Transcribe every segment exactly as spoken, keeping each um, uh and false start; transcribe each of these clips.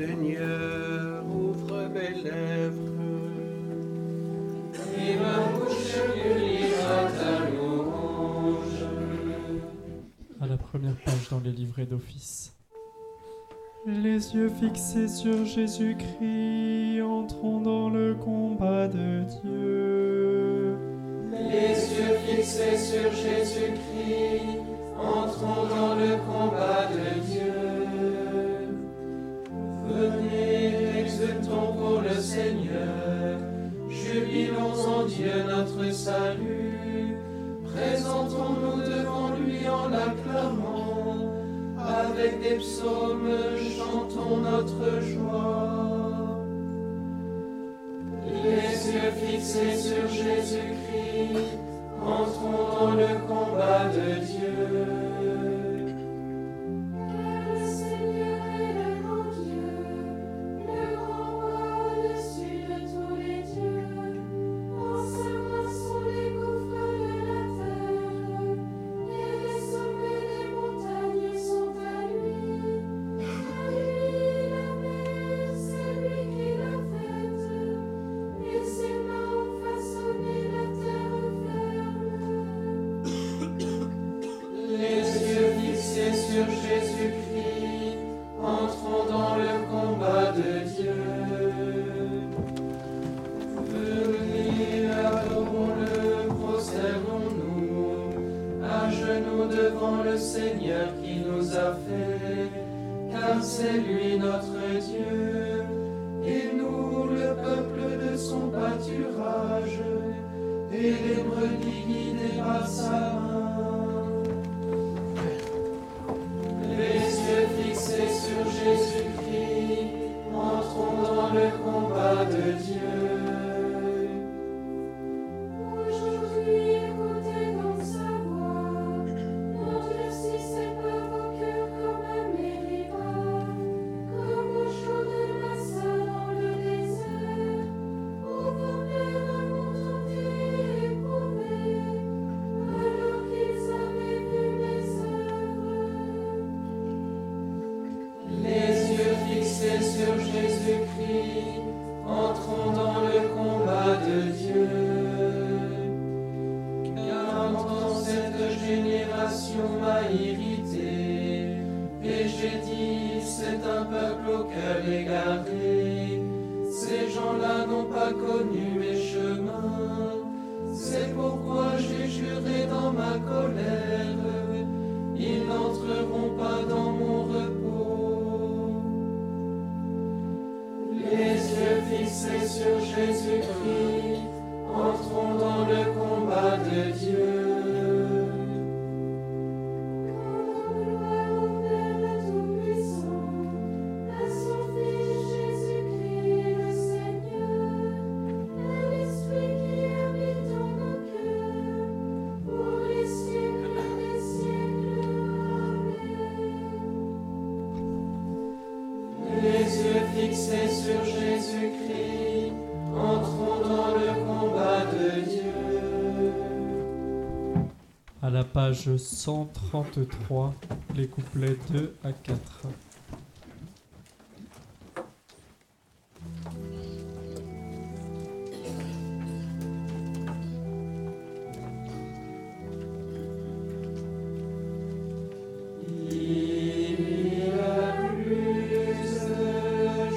Seigneur, ouvre mes lèvres et ma bouche publiera ta louange. À la première page dans les livrets d'office. Les yeux fixés sur Jésus-Christ, entrons dans le combat de Dieu. Les yeux fixés sur Jésus-Christ, entrons dans le combat de Dieu. Venez, exultons pour le Seigneur, jubilons en Dieu notre salut. Présentons-nous devant lui en l'acclamant. Avec des psaumes, chantons notre joie. Les yeux fixés sur Jésus-Christ, entrons dans le combat de Dieu. Car le Seigneur est le grand Dieu, le grand roi au-dessus de tous les dieux. Dans sa main sont les gouffres de la terre, et les sommets des montagnes sont à lui. À lui la mer, c'est lui qui l'a faite, et ses mains ont façonné la terre. Les yeux fixés sur Jésus-Christ, entrons dans le combat de Dieu. Venez, adorons-le, prosternons-nous à genoux devant le Seigneur qui nous a fait, car c'est lui notre Dieu, et nous le peuple de son pâturage, et les brebis guidées par sa main. Les yeux fixés sur Jésus-Christ, entrons dans le combat de Dieu. Aujourd'hui, écoutez donc sa voix, n'endurcissez pas vos cœurs comme à Mériba, comme au jour de Massa dans le désert, où vos pères ont tenté et éprouvé, alors qu'ils avaient vu mes œuvres. Les yeux fixés sur Jésus-Christ, entrons dans le combat de Dieu. Car dans cette génération m'a irrité, et j'ai dit, c'est un peuple au cœur égaré. Ces gens-là n'ont pas connu mes chemins, c'est pourquoi j'ai juré dans ma colère, ils n'entreront pas dans mon repos. Les yeux fixés sur Jésus-Christ, entrons dans le combat de Dieu. Quand gloire au Père le Tout-Puissant, à son Fils Jésus-Christ le Seigneur, à l'Esprit qui habite en nos cœurs, pour les siècles des siècles. Amen. Les yeux fixés sur Jésus-Christ, entrons dans le combat de Dieu. À la page cent trente-trois, les couplets deux à quatre. Il y a plus de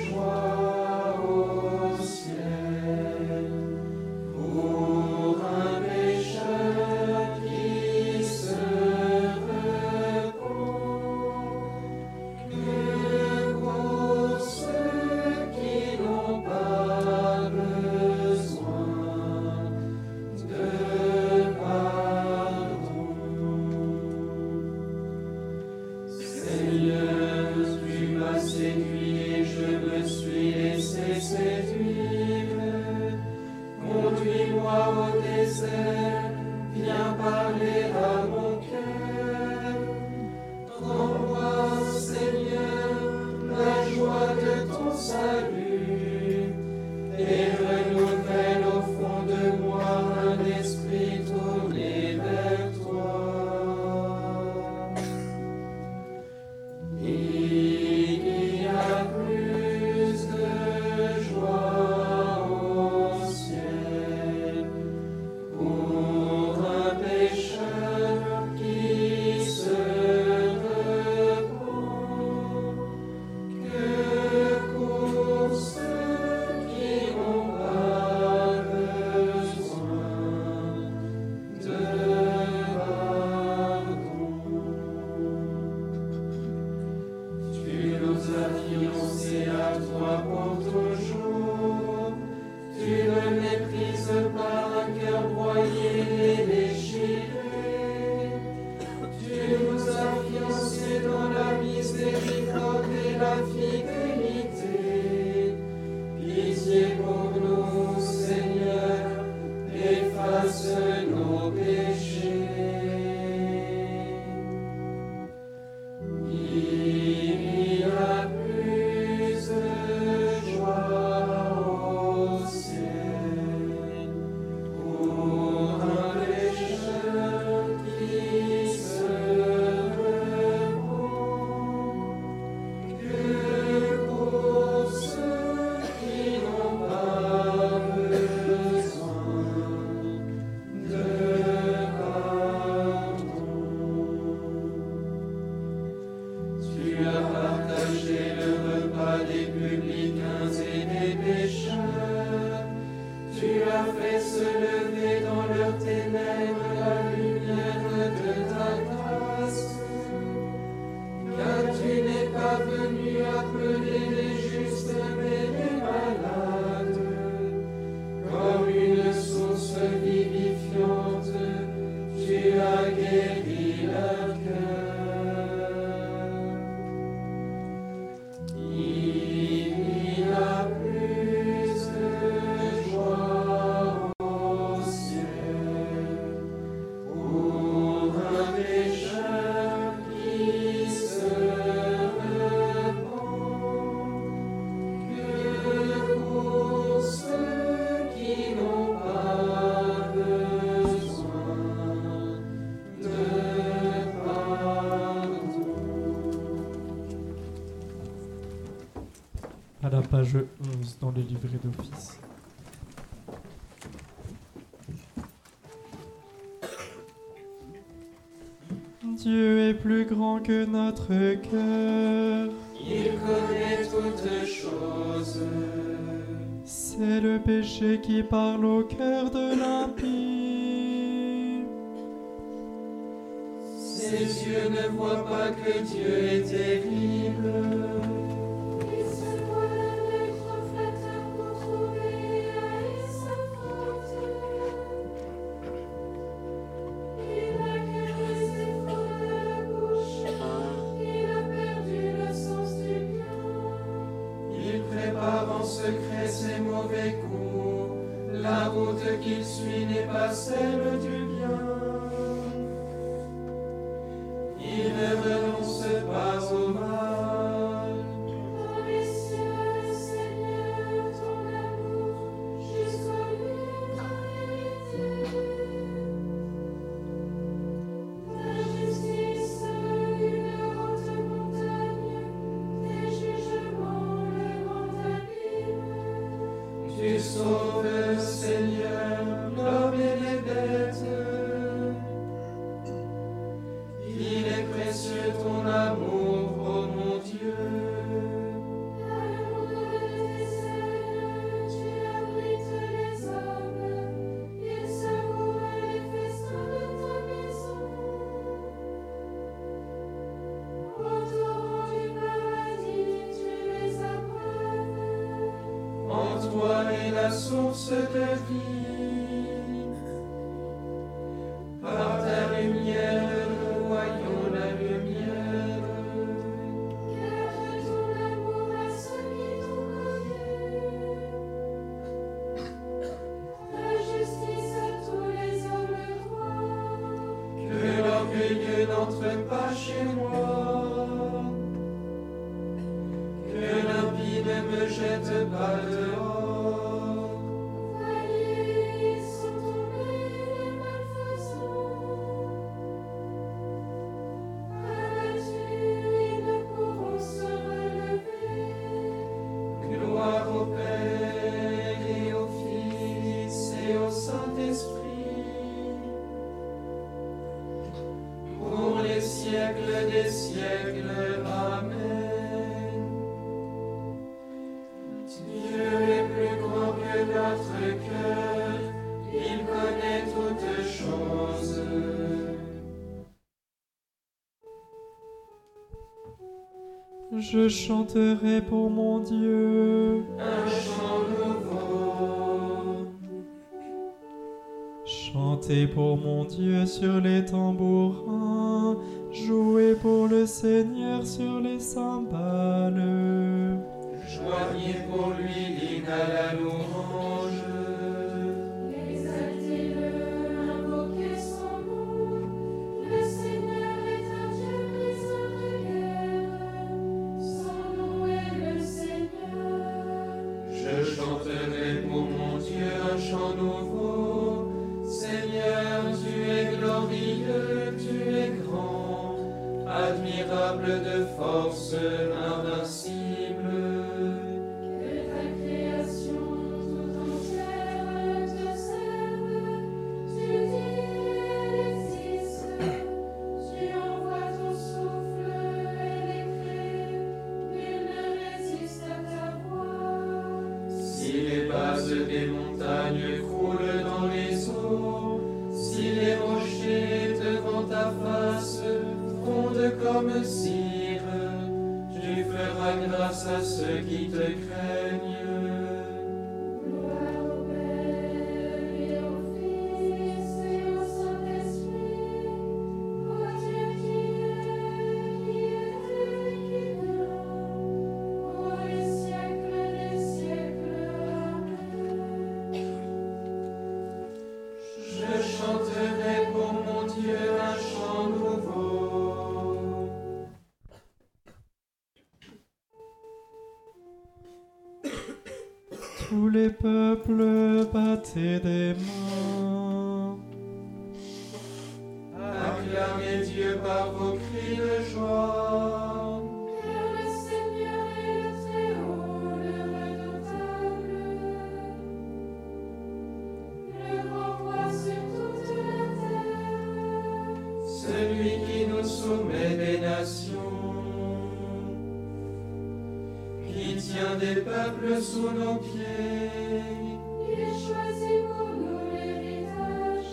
joie au ciel pour un pécheur qui se repent que pour ceux qui n'ont pas besoin de pardon. Seigneur, tu m'as séduit et je me suis laissé séduire. Conduis-moi au désert, viens parler à mon cœur. Rends-moi, Seigneur, la joie de ton salut et renouvelle au fond de moi un esprit tourné vers toi. Il y a plus Page onze dans les livrets d'office. Dieu est plus grand que notre cœur. Il connaît toutes choses. C'est le péché qui parle au cœur de l'impie. Ses yeux ne voient pas que Dieu est terrible. Je chanterai pour mon Dieu un chant nouveau. Chantez pour mon Dieu sur les tambourins, jouez pour le Seigneur sur les cymbales. Joignez pour lui l'hymne à la louange. Exaltez-le. force invincible, que ta création tout entière te serve. Tu dis, elle existe, tu envoies ton souffle, elle est créée, nul ne résiste à ta voix. Si les bases des montagnes coulent dans les eaux, si les rochers devant ta face fondent comme cire, tu feras grâce à ceux qui te craignent. Gloire au Père et au Fils et au Saint-Esprit, ô Dieu qui est, qui était, qui vient, pour les siècles des siècles. Amen. Je chanterai pour mon Dieu un chant nouveau. Tous les peuples battaient des mains. Acclamez Dieu par vos cris de joie. Car le Seigneur est le Très-Haut, le Redoutable. Le grand roi sur toute la terre. Celui qui nous soumet des nations. Qui tient des peuples sous nos pieds. Il est choisi pour nous l'héritage.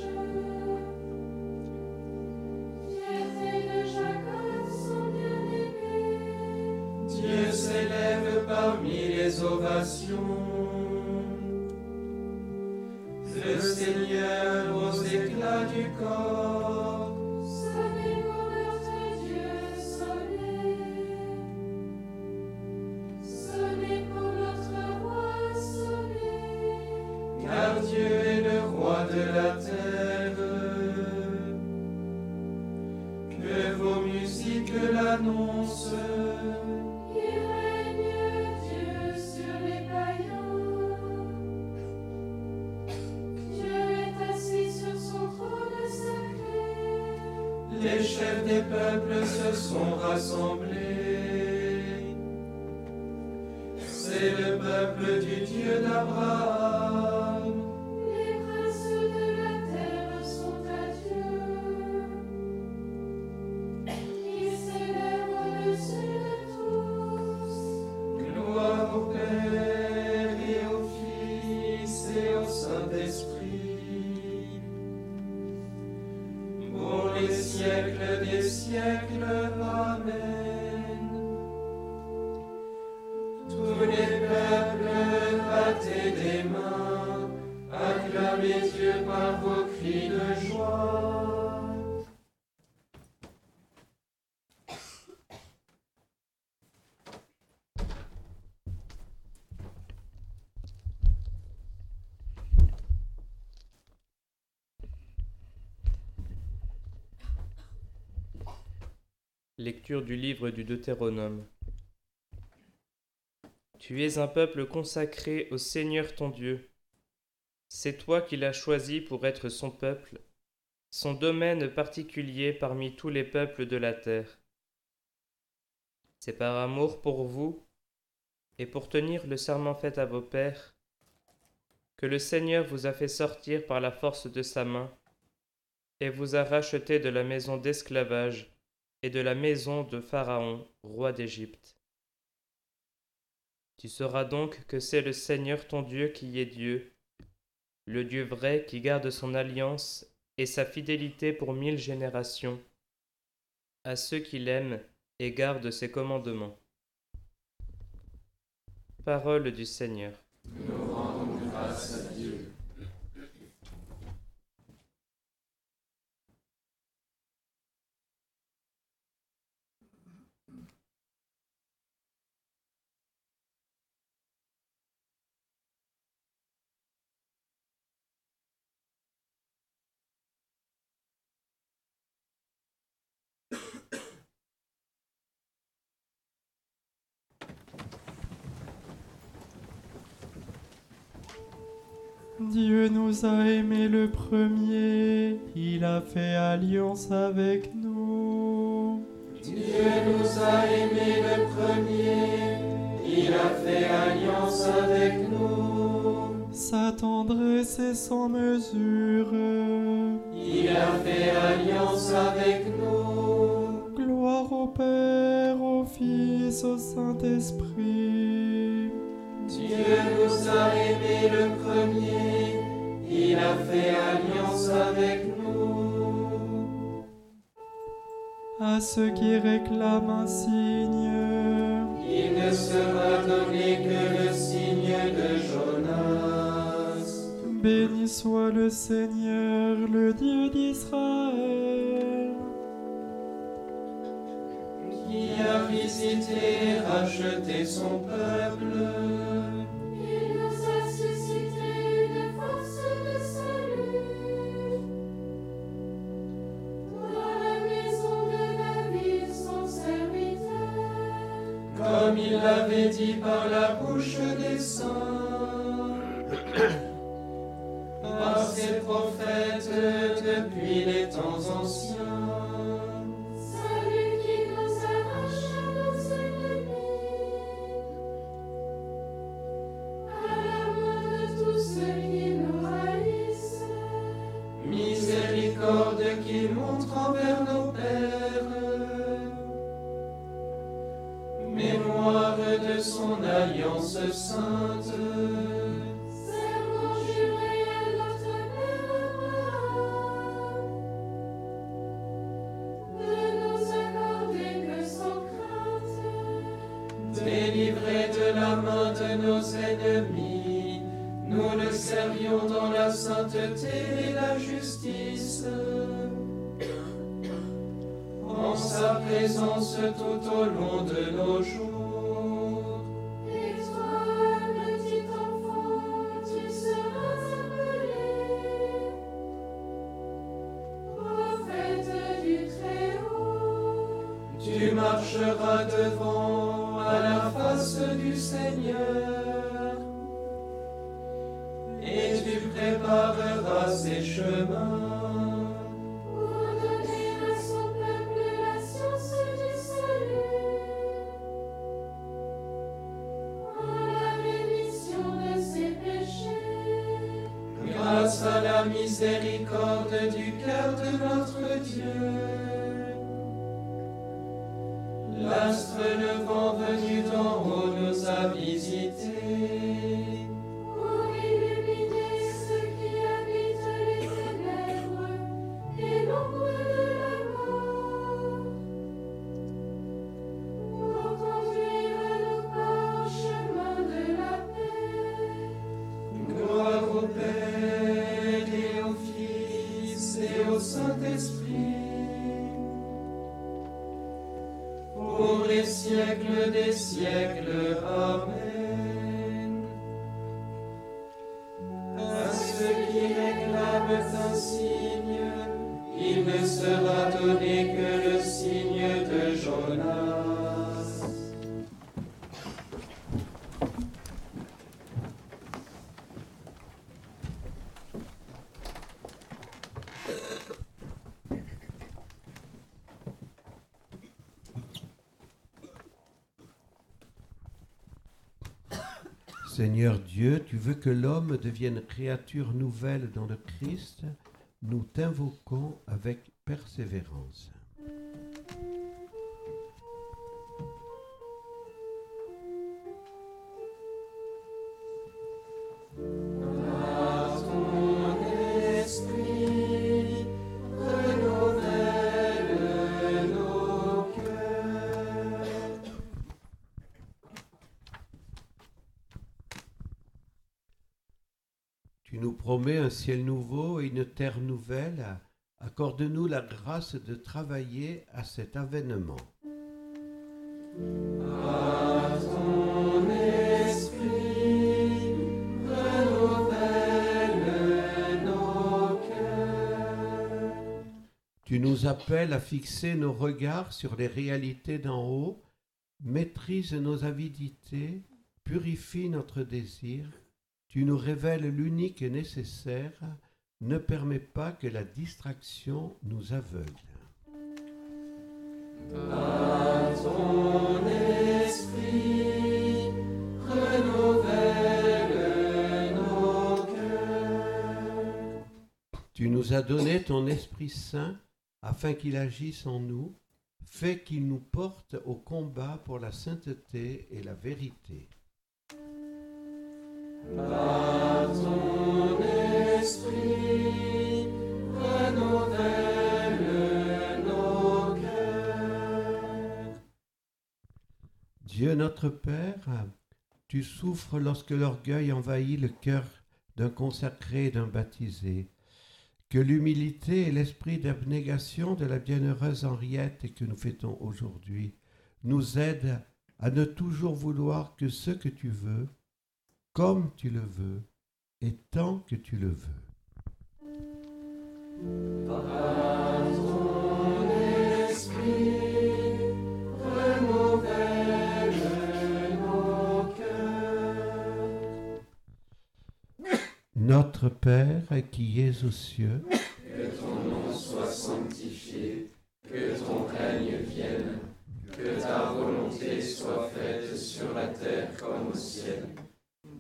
Fierté de Jacob, son bien-aimé. Dieu s'élève parmi les ovations. Le Seigneur aux éclats du corps. Sonnez pour notre Dieu, sonnez. Sonnez pour notre roi, sonnez. Car Dieu est le roi de la terre. Que vos musiques l'annoncent. Il règne Dieu sur les païens. Dieu est assis sur son trône sacré. Les chefs des peuples se sont rassemblés. C'est le peuple du Dieu d'Abraham. Les princes de la terre sont à Dieu. Il s'élève au-dessus de tous. Gloire au Père et au Fils et au Saint-Esprit. Pour les siècles des siècles, amen. Tous les peuples battaient des mains, acclamez Dieu par vos cris de joie. Lecture du livre du Deutéronome. Tu es un peuple consacré au Seigneur ton Dieu. C'est toi qui l'as choisi pour être son peuple, son domaine particulier parmi tous les peuples de la terre. C'est par amour pour vous et pour tenir le serment fait à vos pères que le Seigneur vous a fait sortir par la force de sa main et vous a racheté de la maison d'esclavage et de la maison de Pharaon, roi d'Égypte. Tu sauras donc que c'est le Seigneur ton Dieu qui est Dieu, le Dieu vrai qui garde son alliance et sa fidélité pour mille générations, à ceux qui l'aiment et gardent ses commandements. Parole du Seigneur. Nous rendons grâce à Dieu. Dieu nous a aimés le premier, il a fait alliance avec nous. Dieu nous a aimés le premier, il a fait alliance avec nous. Sa tendresse est sans mesure, il a fait alliance avec nous. Gloire au Père, au Fils, au Saint-Esprit. Dieu nous a aimés le premier, il a fait alliance avec nous. À ceux qui réclament un signe, il ne sera donné que le signe de Jonas. Béni soit le Seigneur, le Dieu d'Israël, qui a visité et racheté son peuple. Il nous a suscité une force de salut dans la maison de David, son serviteur, comme il l'avait dit par la bouche des saints, par ses prophètes depuis les temps anciens. Son alliance sainte, serment juré à notre Père Abraham, de nous accorder que sans crainte, délivrés de la main de nos ennemis, nous le servions dans la sainteté et la justice, en sa présence tout au long de nos jours. Tu marcheras devant à la face du Seigneur, et tu prépareras ses chemins pour donner à son peuple la science du salut, en la rémission de ses péchés, grâce à la miséricorde du cœur de notre Dieu. L'astre levant venu d'en haut nous a visités, pour illuminer ceux qui habitent les ténèbres et l'ombre de la mort, pour conduire nos pas au chemin de la paix. Gloire au Père et au Fils et au Saint-Esprit, pour les siècles des siècles. Amen. À ceux qui réclament un signe, il ne sera donné que le signe de Jonas. Seigneur Dieu, tu veux que l'homme devienne créature nouvelle dans le Christ. Nous t'invoquons avec persévérance. Promets un ciel nouveau et une terre nouvelle. Accorde-nous la grâce de travailler à cet avènement. À ton esprit, renouvelle nos cœurs. Tu nous appelles à fixer nos regards sur les réalités d'en haut. Maîtrise nos avidités, purifie notre désir. Tu nous révèles l'unique et nécessaire, ne permets pas que la distraction nous aveugle. Par ton esprit, renouvelle nos cœurs. Tu nous as donné ton Esprit Saint afin qu'il agisse en nous. Fais qu'il nous porte au combat pour la sainteté et la vérité. Par ton esprit, renouvelle nos cœurs. Dieu notre Père, tu souffres lorsque l'orgueil envahit le cœur d'un consacré et d'un baptisé. Que l'humilité et l'esprit d'abnégation de la bienheureuse Henriette que nous fêtons aujourd'hui nous aident à ne toujours vouloir que ce que tu veux, comme tu le veux et tant que tu le veux. Par ton esprit, renouvelle nos cœurs. Notre Père qui es aux cieux, que ton nom soit sanctifié, que ton règne vienne, que ta volonté soit faite sur la terre comme au ciel.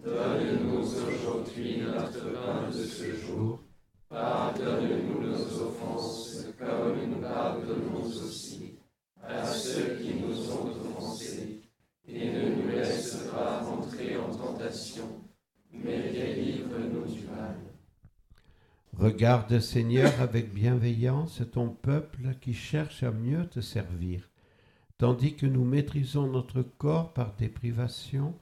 Donne-nous aujourd'hui notre pain de ce jour. Pardonne-nous nos offenses, comme nous pardonnons aussi à ceux qui nous ont offensés. Et ne nous laisse pas entrer en tentation, mais délivre-nous du mal. Regarde, Seigneur, avec bienveillance ton peuple qui cherche à mieux te servir, tandis que nous maîtrisons notre corps par des privations.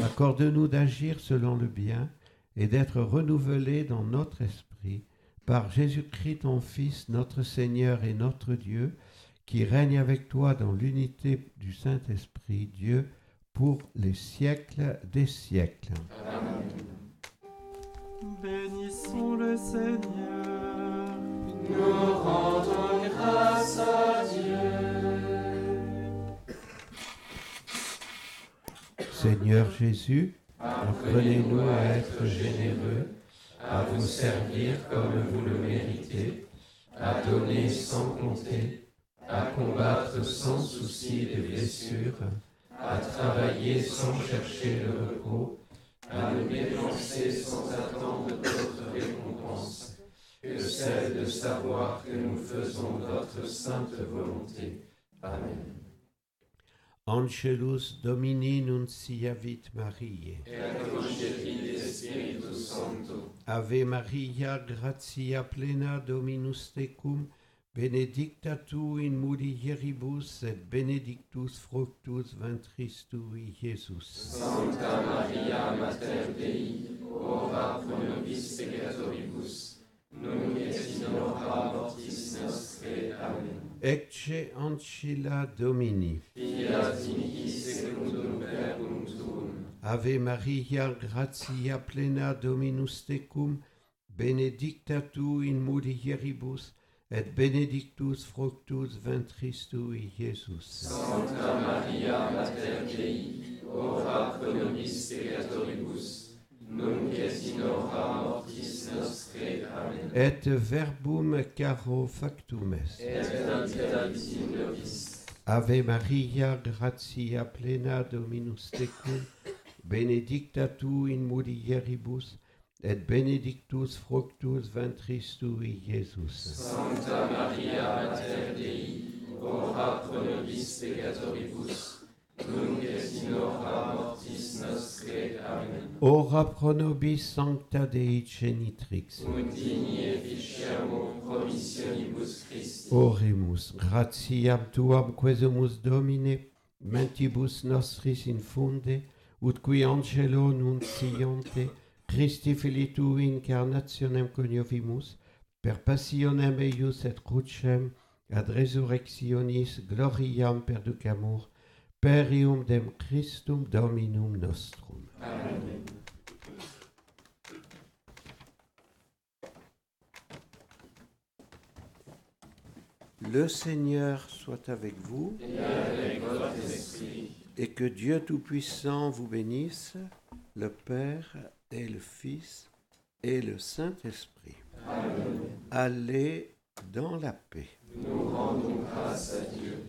Accorde-nous d'agir selon le bien et d'être renouvelés dans notre esprit par Jésus-Christ ton Fils, notre Seigneur et notre Dieu, qui règne avec toi dans l'unité du Saint-Esprit, Dieu, pour les siècles des siècles. Amen. Bénissons le Seigneur, nous rendons grâce à Dieu. Seigneur Jésus, apprenez-nous à être généreux, à vous servir comme vous le méritez, à donner sans compter, à combattre sans souci des blessures, à travailler sans chercher le repos, à nous dépenser sans attendre d'autres récompenses que celle de savoir que nous faisons notre sainte volonté. Amen. Angelus Domini nunciavit Mariae. Et concepit Spiritu Sancto. Ave Maria, gratia plena Dominus tecum, benedicta tu in mulieribus et benedictus fructus ventris tui, Iesus. Sancta Maria, Mater Dei, ora pro nobis peccatoribus, nun et in hora mortis nostre. Amen. Ecce ancilla Domini. Fiat mihi secundum verbum tuum. Ave Maria, gratia plena Dominus tecum, benedicta tu in mulieribus, et benedictus fructus ventris tui, Iesus. Sancta Maria, Mater Dei, ora pro nobis peccatoribus, nunc et in hora mortis nostre. Amen. Et verbum caro factum est. Et interditis in nobis. Ave Maria, gratia plena Dominus tecum, benedicta tu in mulieribus, et benedictus fructus ventris tui, Iesus. Sancta Maria, Mater Dei, ora pro nobis peccatoribus, nunc et in hora mortis nostre. Amen. Ora pro nobis sancta Dei genitrix. Ut digni efficiamur promissionibus Christi. Oremus, gratiam tuam quesumus Domine, mentibus nostris infunde, ut qui angelo nunciante, Christi Filii tui incarnationem coniovimus, per passionem eius et crucem, ad resurrectionis gloriam perducamur, Perium dem Christum Dominum nostrum. Amen. Le Seigneur soit avec vous et avec votre esprit. Et que Dieu Tout-Puissant vous bénisse, le Père et le Fils et le Saint-Esprit. Amen. Allez dans la paix. Nous rendons grâce à Dieu.